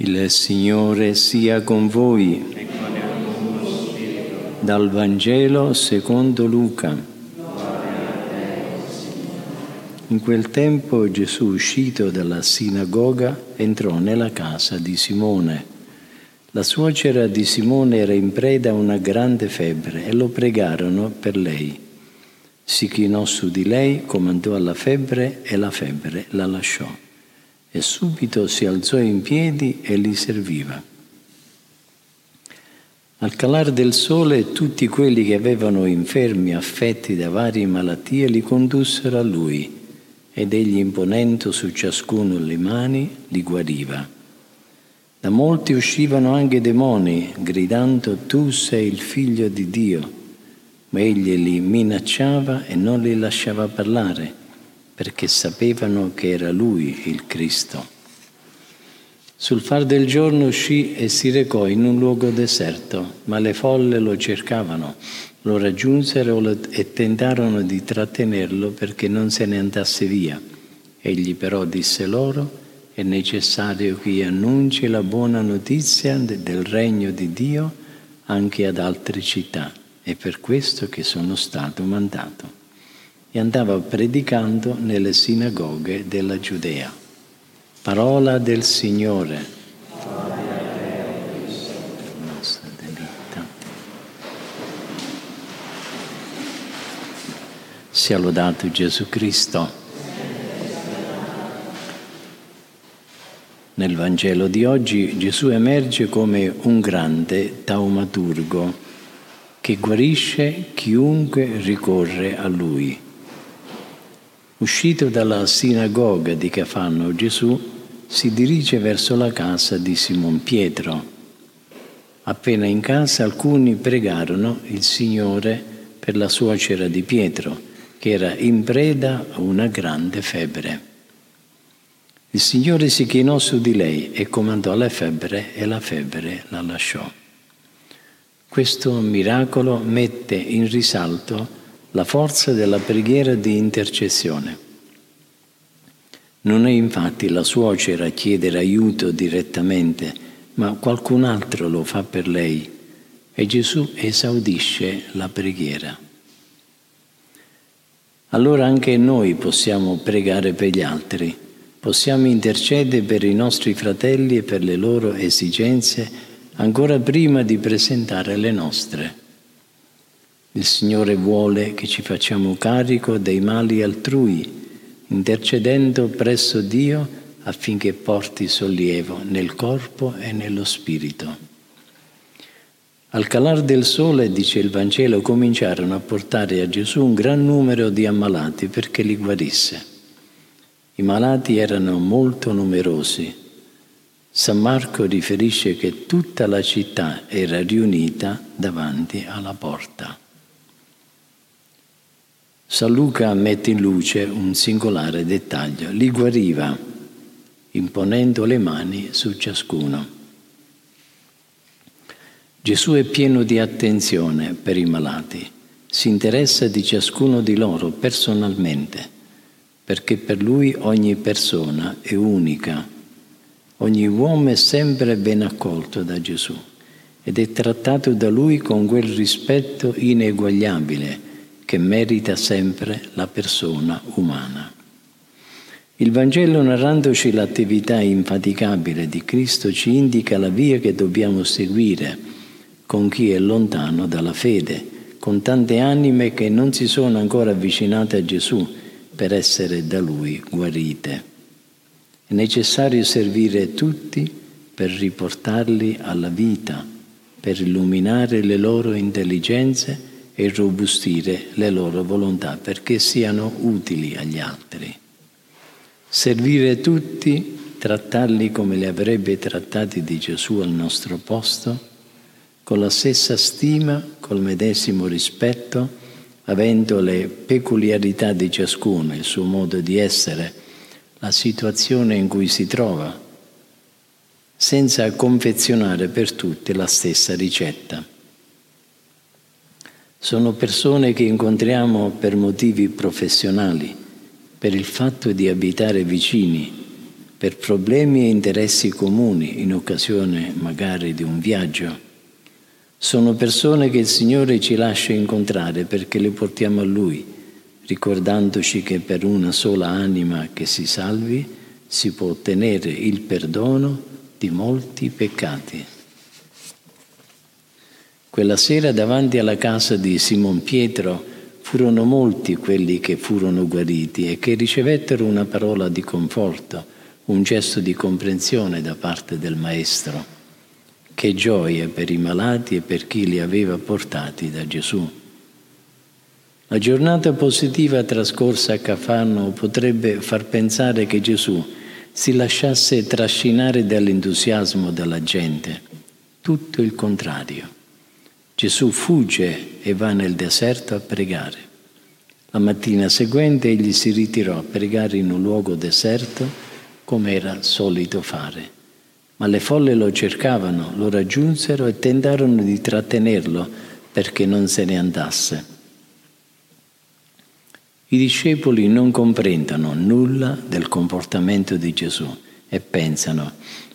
Il Signore sia con voi. E con il tuo spirito. Dal Vangelo secondo Luca. In quel tempo Gesù, uscito dalla sinagoga, entrò nella casa di Simone. La suocera di Simone era in preda a una grande febbre e lo pregarono per lei. Si chinò su di lei, comandò alla febbre e la febbre la lasciò. E subito si alzò in piedi e li serviva. Al calar del sole tutti quelli che avevano infermi affetti da varie malattie li condussero a lui ed egli, imponendo su ciascuno le mani, li guariva. Da molti uscivano anche demoni, gridando: «Tu sei il figlio di Dio», ma egli li minacciava e non li lasciava parlare, perché sapevano che era lui il Cristo. Sul far del giorno uscì e si recò in un luogo deserto, ma le folle lo cercavano, lo raggiunsero e tentarono di trattenerlo perché non se ne andasse via. Egli però disse loro: «È necessario che io annunci la buona notizia del regno di Dio anche ad altre città, è per questo che sono stato mandato». E andava predicando nelle sinagoghe della Giudea. Parola del Signore. Sia lodato Gesù Cristo. Nel Vangelo di oggi Gesù emerge come un grande taumaturgo che guarisce chiunque ricorre a lui. Uscito dalla sinagoga di Cafarnao, Gesù si dirige verso la casa di Simon Pietro. Appena in casa, alcuni pregarono il Signore per la suocera di Pietro, che era in preda a una grande febbre. Il Signore si chinò su di lei e comandò la febbre, e la febbre la lasciò. Questo miracolo mette in risalto la forza della preghiera di intercessione. Non è infatti la suocera a chiedere aiuto direttamente, ma qualcun altro lo fa per lei e Gesù esaudisce la preghiera. Allora anche noi possiamo pregare per gli altri, possiamo intercedere per i nostri fratelli e per le loro esigenze ancora prima di presentare le nostre. Il Signore vuole che ci facciamo carico dei mali altrui, intercedendo presso Dio affinché porti sollievo nel corpo e nello spirito. Al calar del sole, dice il Vangelo, cominciarono a portare a Gesù un gran numero di ammalati perché li guarisse. I malati erano molto numerosi. San Marco riferisce che tutta la città era riunita davanti alla porta. San Luca mette in luce un singolare dettaglio: li guariva, imponendo le mani su ciascuno. Gesù è pieno di attenzione per i malati, si interessa di ciascuno di loro personalmente, perché per lui ogni persona è unica. Ogni uomo è sempre ben accolto da Gesù ed è trattato da lui con quel rispetto ineguagliabile che merita sempre la persona umana. Il Vangelo, narrandoci l'attività infaticabile di Cristo, ci indica la via che dobbiamo seguire con chi è lontano dalla fede, con tante anime che non si sono ancora avvicinate a Gesù per essere da Lui guarite. È necessario servire tutti per riportarli alla vita, per illuminare le loro intelligenze e robustire le loro volontà perché siano utili agli altri. Servire tutti, trattarli come li avrebbe trattati di Gesù al nostro posto, con la stessa stima, col medesimo rispetto, avendo le peculiarità di ciascuno, il suo modo di essere, la situazione in cui si trova, senza confezionare per tutti la stessa ricetta. Sono persone che incontriamo per motivi professionali, per il fatto di abitare vicini, per problemi e interessi comuni in occasione magari di un viaggio. Sono persone che il Signore ci lascia incontrare perché le portiamo a Lui, ricordandoci che per una sola anima che si salvi si può ottenere il perdono di molti peccati. Quella sera davanti alla casa di Simon Pietro furono molti quelli che furono guariti e che ricevettero una parola di conforto, un gesto di comprensione da parte del Maestro. Che gioia per i malati e per chi li aveva portati da Gesù. La giornata positiva trascorsa a Cafarnao potrebbe far pensare che Gesù si lasciasse trascinare dall'entusiasmo della gente. Tutto il contrario. Gesù fugge e va nel deserto a pregare. La mattina seguente egli si ritirò a pregare in un luogo deserto come era solito fare. Ma le folle lo cercavano, lo raggiunsero e tentarono di trattenerlo perché non se ne andasse. I discepoli non comprendono nulla del comportamento di Gesù e pensano: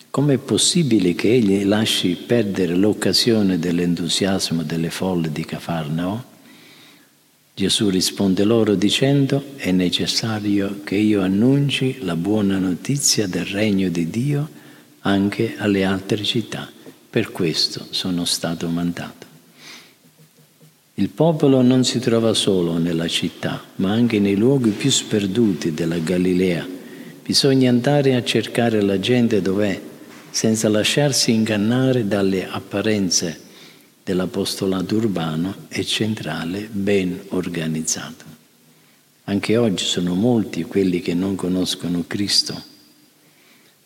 com'è possibile che egli lasci perdere l'occasione dell'entusiasmo delle folle di Cafarnao? Gesù risponde loro dicendo: è necessario che io annunci la buona notizia del regno di Dio anche alle altre città, per questo sono stato mandato. Il popolo non si trova solo nella città, ma anche nei luoghi più sperduti della Galilea. Bisogna andare a cercare la gente dov'è, senza lasciarsi ingannare dalle apparenze dell'apostolato urbano e centrale ben organizzato. Anche oggi sono molti quelli che non conoscono Cristo.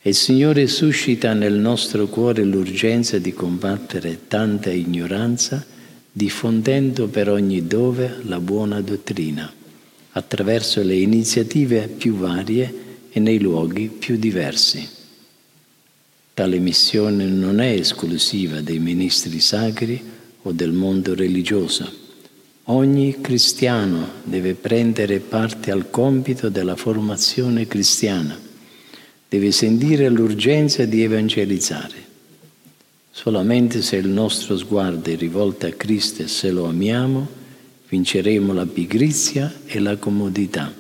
Il Signore suscita nel nostro cuore l'urgenza di combattere tanta ignoranza, diffondendo per ogni dove la buona dottrina, attraverso le iniziative più varie e nei luoghi più diversi. Tale missione non è esclusiva dei ministri sacri o del mondo religioso. Ogni cristiano deve prendere parte al compito della formazione cristiana. Deve sentire l'urgenza di evangelizzare. Solamente se il nostro sguardo è rivolto a Cristo e se lo amiamo, vinceremo la pigrizia e la comodità.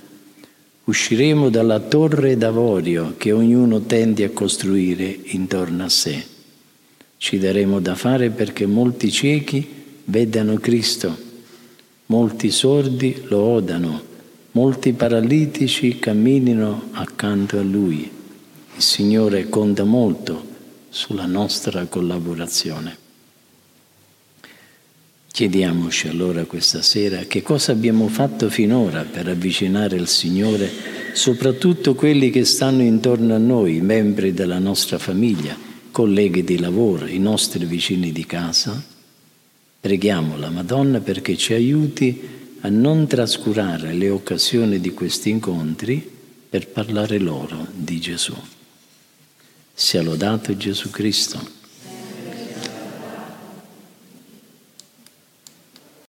Usciremo dalla torre d'avorio che ognuno tende a costruire intorno a sé. Ci daremo da fare perché molti ciechi vedano Cristo, molti sordi lo odano, molti paralitici camminino accanto a Lui. Il Signore conta molto sulla nostra collaborazione. Chiediamoci allora questa sera che cosa abbiamo fatto finora per avvicinare il Signore, soprattutto quelli che stanno intorno a noi, membri della nostra famiglia, colleghi di lavoro, i nostri vicini di casa. Preghiamo la Madonna perché ci aiuti a non trascurare le occasioni di questi incontri per parlare loro di Gesù. Sia lodato Gesù Cristo.